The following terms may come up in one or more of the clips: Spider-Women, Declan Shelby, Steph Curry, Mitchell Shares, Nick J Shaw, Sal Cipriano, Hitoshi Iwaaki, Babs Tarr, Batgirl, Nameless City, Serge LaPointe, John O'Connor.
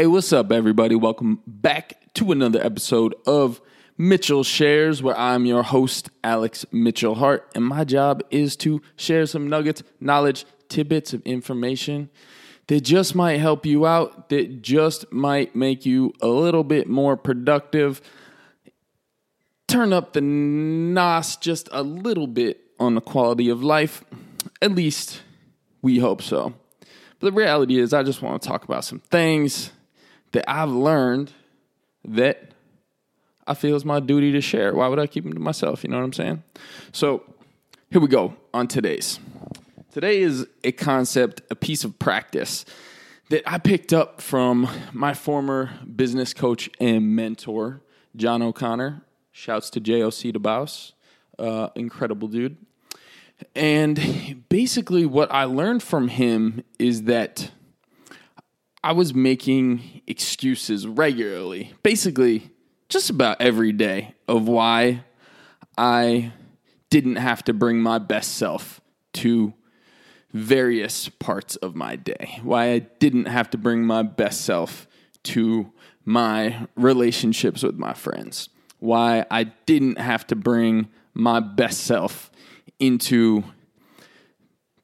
Hey, what's up, everybody? Welcome back to another episode of Mitchell Shares, where I'm your host, Alex Mitchell Hart, and my job is to share some nuggets, knowledge, tidbits of information that just might help you out, that just might make you a little bit more productive, turn up the nos just a little bit on the quality of life. At least we hope so. But the reality is I just want to talk about some things that I've learned that I feel is my duty to share. Why would I keep them to myself? You know what I'm saying? So here we go on today's. Today is a concept, a piece of practice that I picked up from my former business coach and mentor, John O'Connor. Shouts to JOC DeBouse. Incredible dude. And basically what I learned from him is that I was making excuses regularly, basically just about every day, of why I didn't have to bring my best self to various parts of my day, why I didn't have to bring my best self to my relationships with my friends, why I didn't have to bring my best self into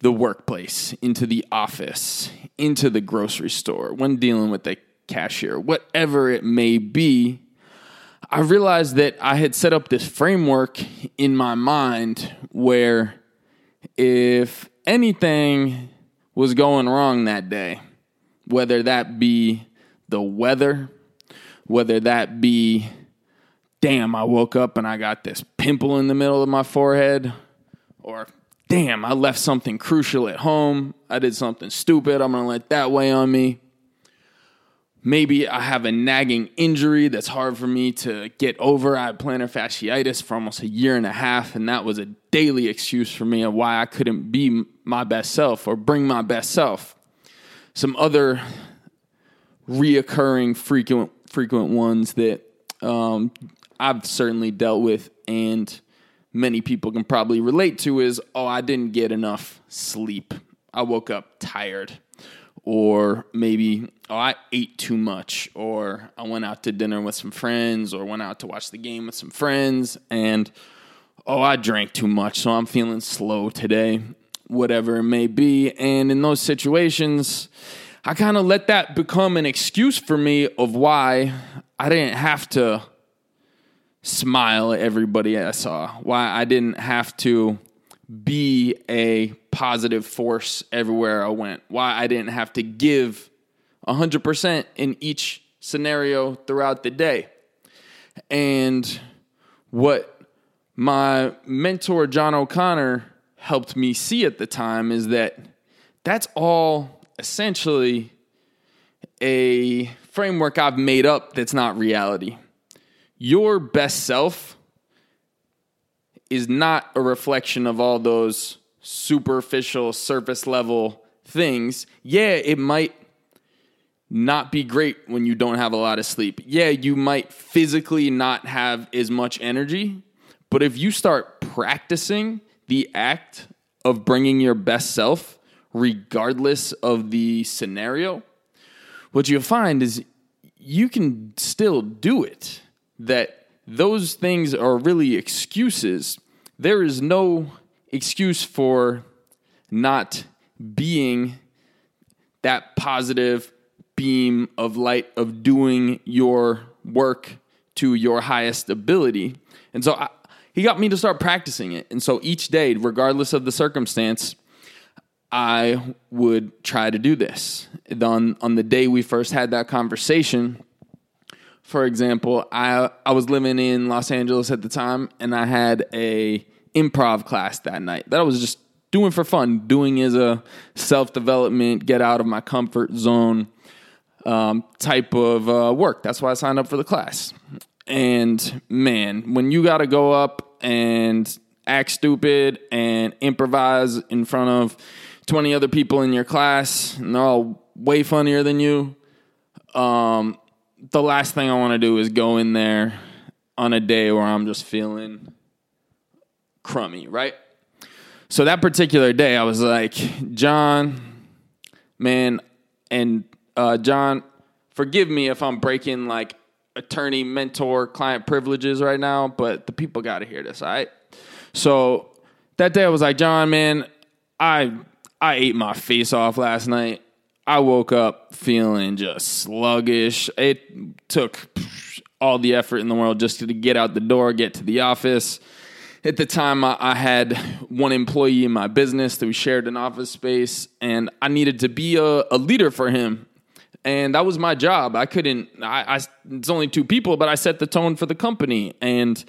the workplace, into the office, into the grocery store, when dealing with the cashier, whatever it may be. I realized that I had set up this framework in my mind where if anything was going wrong that day, whether that be the weather, whether that be, damn, I woke up and I got this pimple in the middle of my forehead, or damn, I left something crucial at home. I did something stupid. I'm going to let that weigh on me. Maybe I have a nagging injury that's hard for me to get over. I had plantar fasciitis for almost a year and a half, and that was a daily excuse for me of why I couldn't be my best self or bring my best self. Some other reoccurring frequent ones that I've certainly dealt with and many people can probably relate to is, oh, I didn't get enough sleep. I woke up tired. Or maybe, oh, I ate too much. Or I went out to dinner with some friends or went out to watch the game with some friends. And, oh, I drank too much, so I'm feeling slow today. Whatever it may be. And in those situations, I kind of let that become an excuse for me of why I didn't have to smile at everybody I saw, why I didn't have to be a positive force everywhere I went, why I didn't have to give 100% in each scenario throughout the day. And what my mentor, John O'Connor, helped me see at the time is that that's all essentially a framework I've made up that's not reality. Your best self is not a reflection of all those superficial, surface-level things. Yeah, it might not be great when you don't have a lot of sleep. Yeah, you might physically not have as much energy. But if you start practicing the act of bringing your best self, regardless of the scenario, what you'll find is you can still do it. That those things are really excuses. There is no excuse for not being that positive beam of light of doing your work to your highest ability. And so he got me to start practicing it. And so each day, regardless of the circumstance, I would try to do this. On the day we first had that conversation, for example, I was living in Los Angeles at the time, and I had a improv class that night that I was just doing for fun, doing as a self-development, get out of my comfort zone type of work. That's why I signed up for the class. And man, when you got to go up and act stupid and improvise in front of 20 other people in your class, and they're all way funnier than you, the last thing I want to do is go in there on a day where I'm just feeling crummy, right? So that particular day, I was like, John, man, and John, forgive me if I'm breaking like attorney, mentor, client privileges right now, but the people got to hear this, all right? So that day I was like, John, man, I ate my face off last night. I woke up feeling just sluggish. It took all the effort in the world just to get out the door, get to the office. At the time, I had one employee in my business that we shared an office space, and I needed to be a leader for him. And that was my job. It's only two people, but I set the tone for the company. And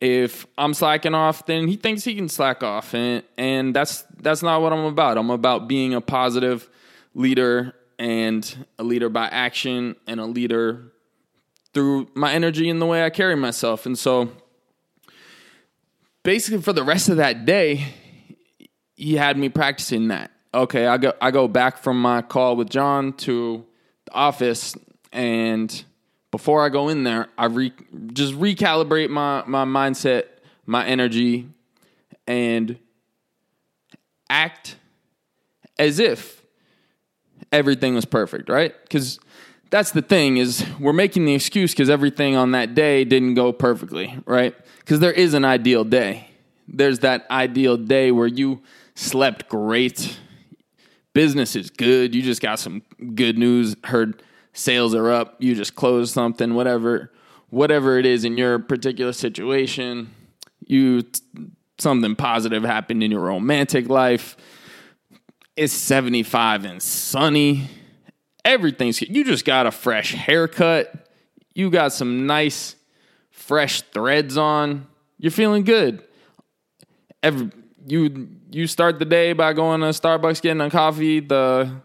if I'm slacking off, then he thinks he can slack off. And that's not what I'm about. I'm about being a positive leader and a leader by action and a leader through my energy and the way I carry myself. And so basically for the rest of that day, he had me practicing that. Okay, I go back from my call with John to the office, and before I go in there, I just recalibrate my mindset, my energy, and act as if everything was perfect, right? Because that's the thing, is we're making the excuse because everything on that day didn't go perfectly, right? Because there is an ideal day. There's that ideal day where you slept great, business is good, you just got some good news, heard sales are up, you just closed something, whatever it is in your particular situation, something positive happened in your romantic life, it's 75 and sunny, you just got a fresh haircut, you got some nice fresh threads on, you're feeling good. You start the day by going to Starbucks, getting a coffee. The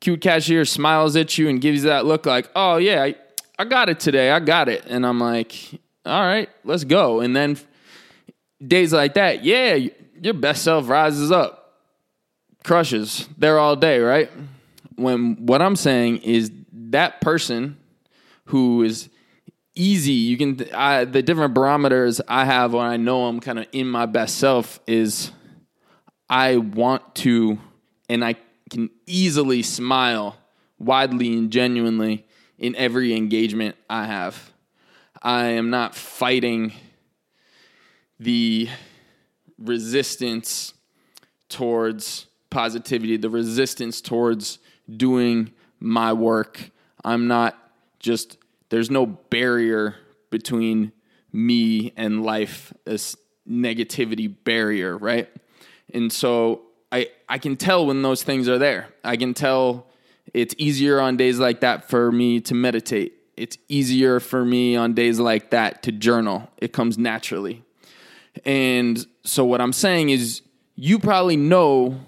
cute cashier smiles at you and gives you that look like, oh, yeah, I got it today. I got it. And I'm like, all right, let's go. And then days like that, yeah, your best self rises up, crushes there all day, right? When what I'm saying is that person who is easy, the different barometers I have when I know I'm kind of in my best self is I want to, and I can easily smile widely and genuinely in every engagement I have. I am not fighting the resistance towards positivity, the resistance towards doing my work. There's no barrier between me and life, this negativity barrier, right? And so I can tell when those things are there. I can tell it's easier on days like that for me to meditate. It's easier for me on days like that to journal. It comes naturally. And so what I'm saying is you probably know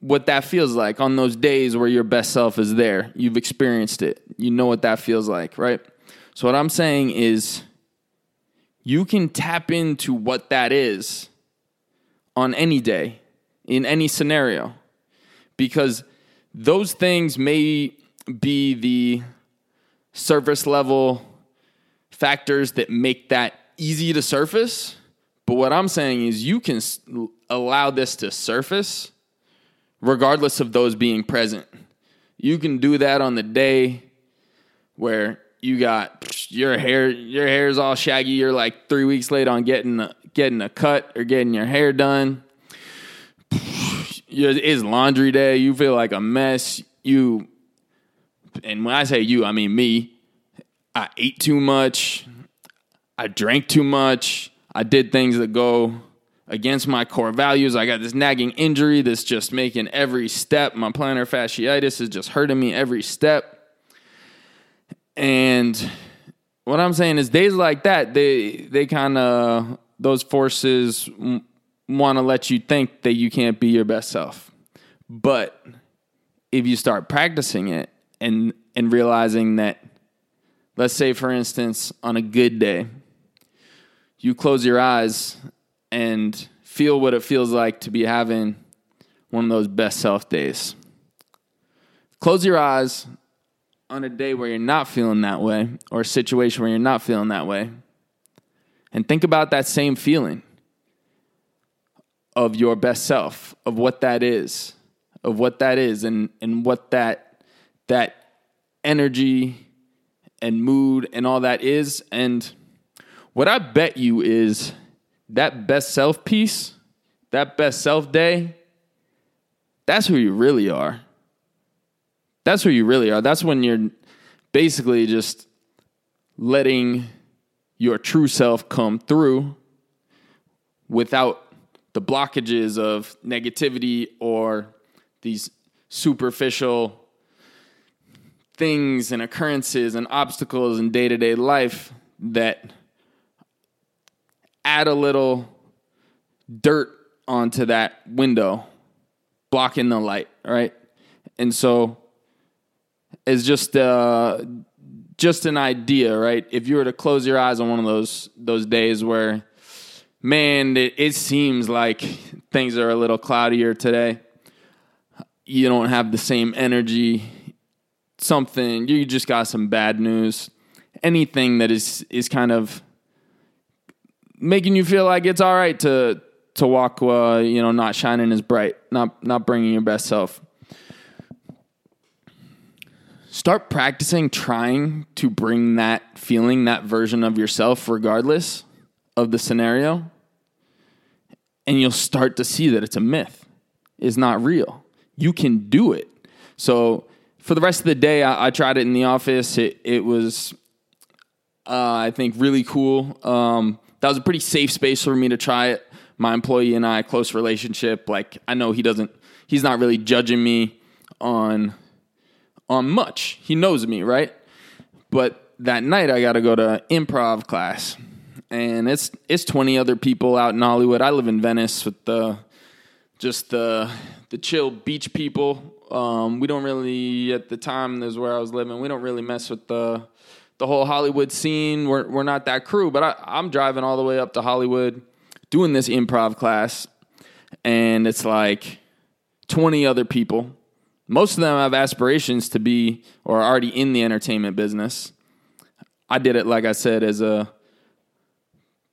what that feels like on those days where your best self is there. You've experienced it. You know what that feels like, right? So what I'm saying is you can tap into what that is on any day, in any scenario, because those things may be the surface level factors that make that easy to surface. But what I'm saying is you can allow this to surface regardless of those being present. You can do that on the day where you got your hair is all shaggy. You're like 3 weeks late on getting a cut or getting your hair done. It's laundry day. You feel like a mess. And when I say you, I mean me. I ate too much. I drank too much. I did things that go against my core values. I got this nagging injury that's just making every step. My plantar fasciitis is just hurting me every step. And what I'm saying is days like that, they kind of, those forces want to let you think that you can't be your best self. But if you start practicing it and realizing that, let's say, for instance, on a good day, you close your eyes and feel what it feels like to be having one of those best self days. Close your eyes on a day where you're not feeling that way, or a situation where you're not feeling that way, and think about that same feeling of your best self, of what that is, and what that energy and mood and all that is. And what I bet you is that best self piece, that best self day, that's who you really are. That's who you really are. That's when you're basically just letting your true self come through without the blockages of negativity or these superficial things and occurrences and obstacles in day-to-day life that add a little dirt onto that window, blocking the light, right? And so it's just an idea, right? If you were to close your eyes on one of those days where, man, it seems like things are a little cloudier today, you don't have the same energy, something, you just got some bad news, anything that is kind of making you feel like it's all right to walk, not shining as bright, not bringing your best self. Start practicing trying to bring that feeling, that version of yourself, regardless of the scenario, and you'll start to see that it's a myth. It's not real. You can do it. So for the rest of the day, I tried it in the office. It was, I think, really cool. That was a pretty safe space for me to try it. My employee and I, close relationship. Like, I know he's not really judging me on much. He knows me, right? But that night I got to go to improv class, and it's 20 other people out in Hollywood. I live in Venice with the chill beach people. We don't really, at the time, this is where I was living, we don't really mess with the whole Hollywood scene. We're not that crew, but I'm driving all the way up to Hollywood doing this improv class, and it's like 20 other people. Most of them have aspirations to be or are already in the entertainment business. I did it, like I said, as a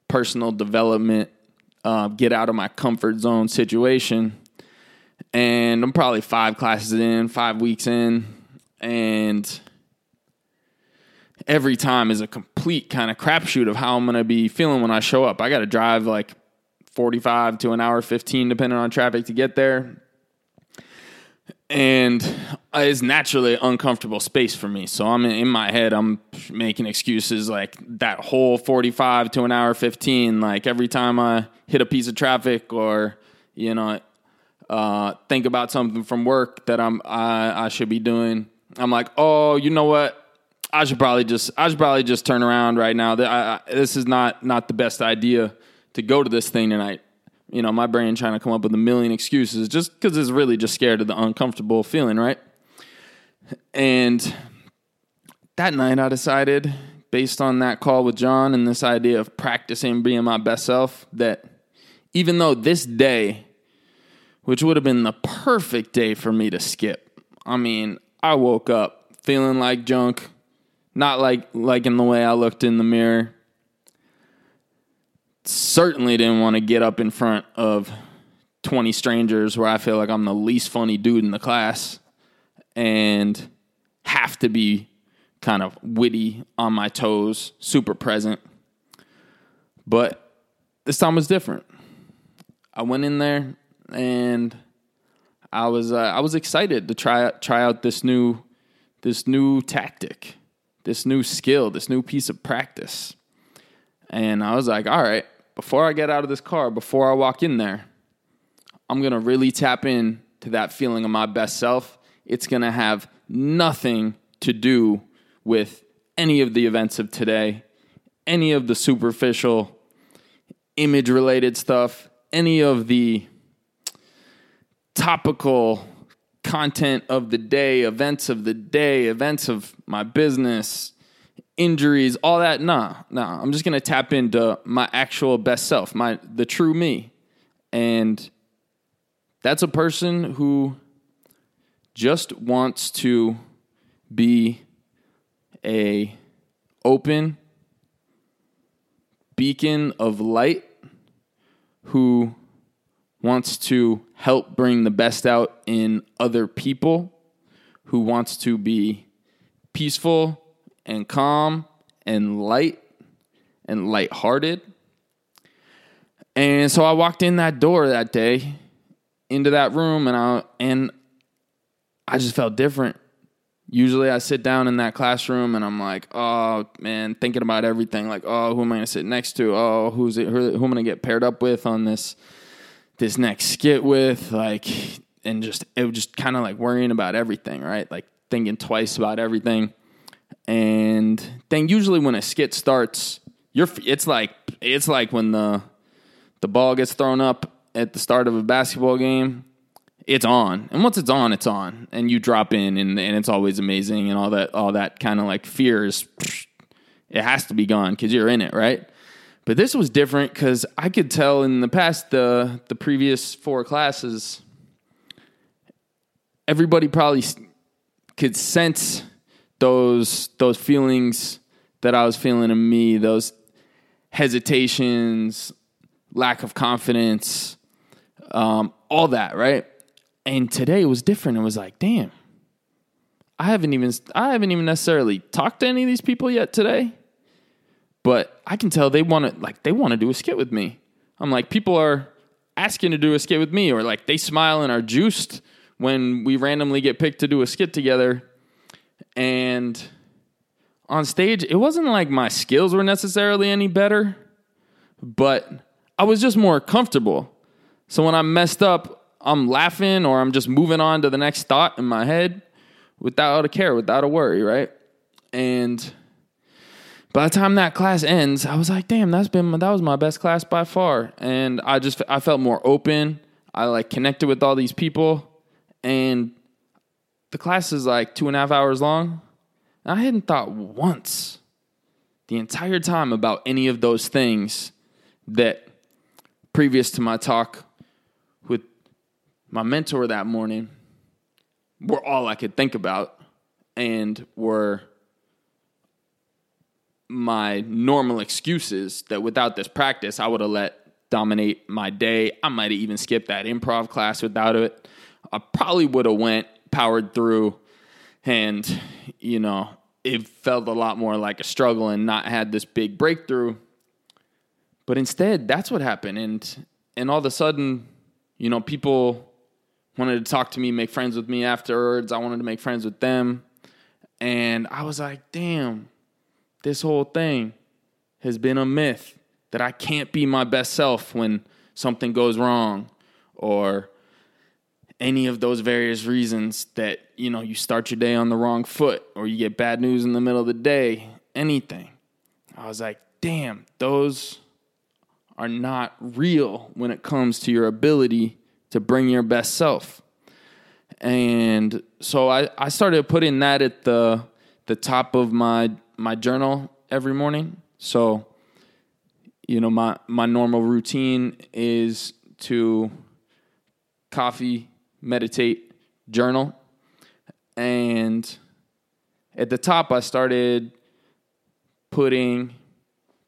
personal development, get out of my comfort zone situation. And I'm probably 5 weeks in, and every time is a complete kind of crapshoot of how I'm going to be feeling when I show up. I got to drive like 45 to an hour 15, depending on traffic, to get there. And it's naturally an uncomfortable space for me. So I'm in my head, I'm making excuses like that whole 45 to an hour 15. Like every time I hit a piece of traffic or, think about something from work that I should be doing, I'm like, oh, you know what? I should probably just turn around right now. This is not the best idea to go to this thing tonight. My brain trying to come up with a million excuses just because it's really just scared of the uncomfortable feeling, right? And that night I decided, based on that call with John and this idea of practicing being my best self, that even though this day, which would have been the perfect day for me to skip, I mean, I woke up feeling like junk, not liking the way I looked in the mirror, certainly didn't want to get up in front of 20 strangers where I feel like I'm the least funny dude in the class and have to be kind of witty, on my toes, super present. But this time was different. I went in there and I was excited to try out this new tactic, this new skill, this new piece of practice. And I was like, all right, before I get out of this car, before I walk in there, I'm going to really tap in to that feeling of my best self. It's going to have nothing to do with any of the events of today, any of the superficial image-related stuff, any of the topical content of the day, events of my business, injuries, all that. Nah. I'm just going to tap into my actual best self, the true me. And that's a person who just wants to be a open beacon of light, who wants to help bring the best out in other people, who wants to be peaceful and calm and light and lighthearted. And so I walked in that door that day into that room, and I just felt different. Usually I sit down in that classroom and I'm like, oh, man, thinking about everything. Like, oh, who am I going to sit next to? Oh, who am I going to get paired up with on this next skit with? Like, and just, it was just kind of like worrying about everything, right? Like thinking twice about everything. And then usually when a skit starts, it's like when the ball gets thrown up at the start of a basketball game. It's on, and once it's on, it's on, and you drop in, and it's always amazing, and all that kind of like fear is, it has to be gone because you're in it, right? But this was different because I could tell in the past, the previous four classes, everybody probably could sense those feelings that I was feeling in me, those hesitations, lack of confidence, all that, right? And today it was different. It was like, damn, I haven't even necessarily talked to any of these people yet today, but I can tell they want to do a skit with me. I'm like, people are asking to do a skit with me, or like they smile and are juiced when we randomly get picked to do a skit together. And on stage, it wasn't like my skills were necessarily any better, but I was just more comfortable. So when I messed up, I'm laughing, or I'm just moving on to the next thought in my head without a care, without a worry, right? And by the time that class ends, I was like, damn, that was my best class by far. And I felt more open. I like connected with all these people, and the class is like 2.5 hours long. And I hadn't thought once the entire time about any of those things that previous to my talk with my mentor that morning were all I could think about and were my normal excuses that without this practice, I would have let dominate my day. I might have even skipped that improv class without it. I probably would have went, powered through, and, you know, it felt a lot more like a struggle and not had this big breakthrough. But instead, that's what happened. And all of a sudden, you know, people wanted to talk to me, make friends with me afterwards. I wanted to make friends with them. And I was like, damn, this whole thing has been a myth that I can't be my best self when something goes wrong, or any of those various reasons that, you know, you start your day on the wrong foot, or you get bad news in the middle of the day, anything. I was like, damn, those are not real when it comes to your ability to bring your best self. And so I started putting that at the top of my journal every morning. So, you know, my normal routine is to coffee, meditate, journal. And at the top, I started putting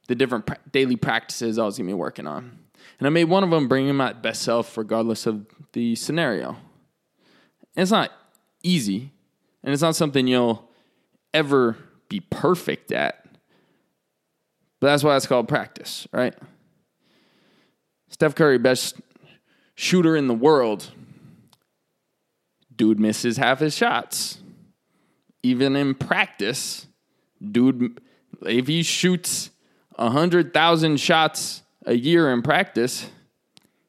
the different daily practices I was going to be working on. And I made one of them bringing my best self regardless of the scenario. And it's not easy, and it's not something you'll ever be perfect at, but that's why it's called practice, right? Steph Curry, best shooter in the world. Dude misses half his shots. Even in practice, dude, if he shoots 100,000 shots a year in practice,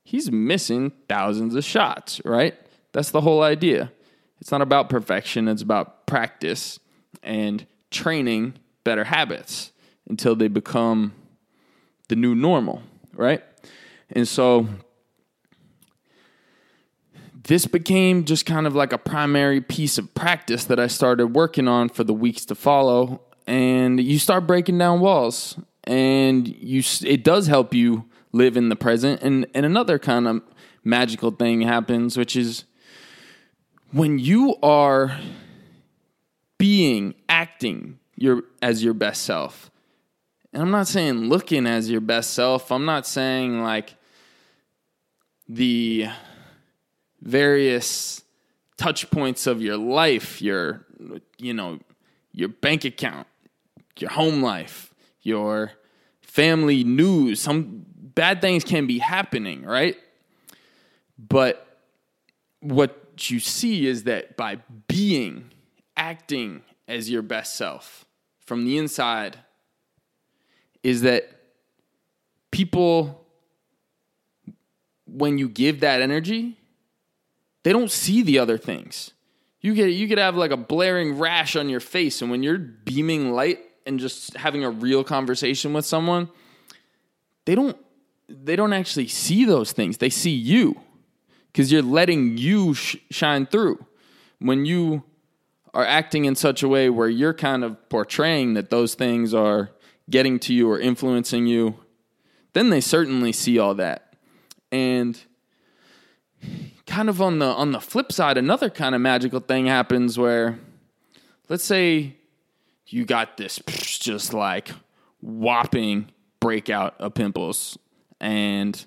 he's missing thousands of shots, right? That's the whole idea. It's not about perfection. It's about practice and training better habits until they become the new normal, right? And so this became just kind of like a primary piece of practice that I started working on for the weeks to follow. And you start breaking down walls, and it does help you live in the present. And another kind of magical thing happens, which is when you are acting as your best self. And I'm not saying looking as your best self. I'm not saying like the various touch points of your life, your your bank account, your home life, your family news. Some bad things can be happening, right? But what you see is that by acting as your best self from the inside, is that people, when you give that energy, they don't see the other things. You could have like a blaring rash on your face, and when you're beaming light and just having a real conversation with someone, they don't actually see those things. They see you because you're letting you shine through. When you are acting in such a way where you're kind of portraying that those things are getting to you or influencing you, then they certainly see all that. And kind of on the flip side, another kind of magical thing happens where, let's say you got this just like whopping breakout of pimples, and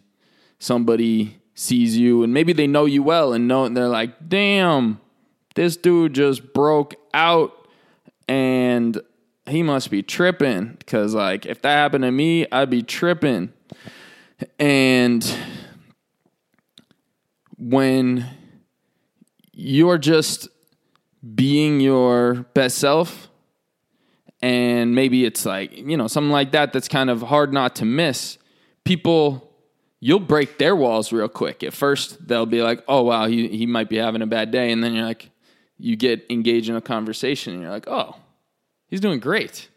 somebody sees you, and maybe they know you well and they're like, damn, this dude just broke out and he must be tripping, because like if that happened to me, I'd be tripping. And when you're just being your best self, and maybe it's like, you know, something like that that's kind of hard not to miss, people, you'll break their walls real quick. At first, they'll be like, oh, wow, he might be having a bad day. And then you're like, you get engaged in a conversation and you're like, oh, he's doing great.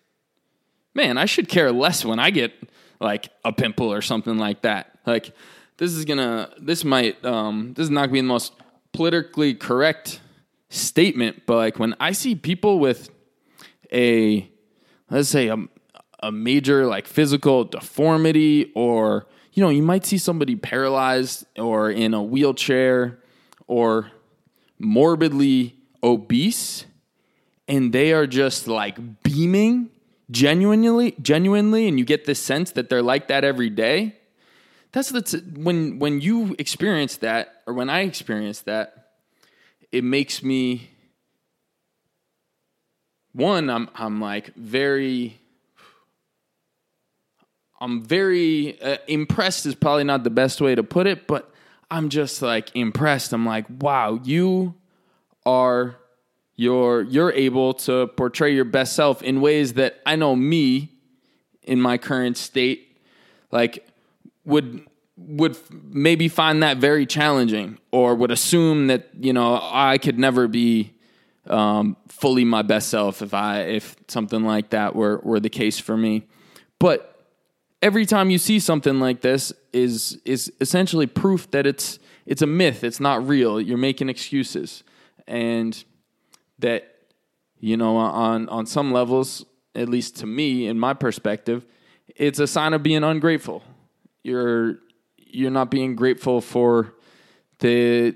Man, I should care less when I get like a pimple or something like that. Like this is not gonna be the most politically correct statement, but like when I see people with let's say a major like physical deformity, or, you know, you might see somebody paralyzed or in a wheelchair or morbidly obese, and they are just like beaming genuinely, and you get this sense that they're like that every day. That's when you experience that, or when I experience that, it makes me, one, I'm very impressed is probably not the best way to put it, but I'm just like impressed. I'm like, wow, you are, you're able to portray your best self in ways that I know me in my current state, like would maybe find that very challenging, or would assume that, you know, I could never be fully my best self if something like that were the case for me. But every time you see something like this is essentially proof that it's a myth, it's not real, you're making excuses. And that, you know, on some levels, at least to me, in my perspective, it's a sign of being ungrateful. You're not being grateful for this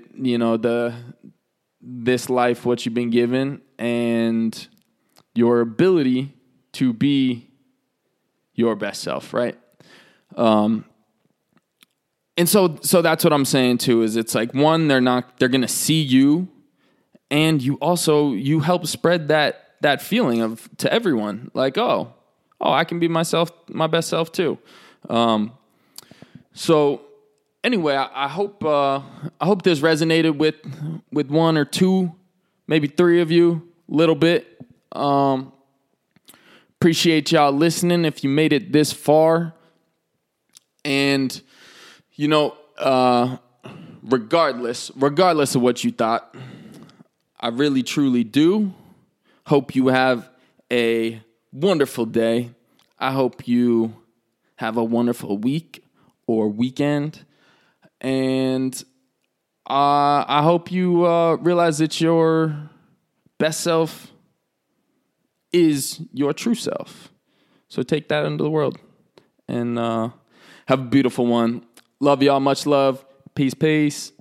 life, what you've been given, and your ability to be your best self, right? And so that's what I'm saying too, is it's like, one, they're going to see you, and you help spread that feeling of to everyone, like, oh, I can be my best self too. So anyway, I hope this resonated with one or two, maybe three of you a little bit. Appreciate y'all listening if you made it this far. And, you know, regardless of what you thought, I really truly do hope you have a wonderful day. I hope you have a wonderful week or weekend. And I hope you realize that your best self is your true self. So take that into the world, and have a beautiful one. Love y'all. Much love. Peace.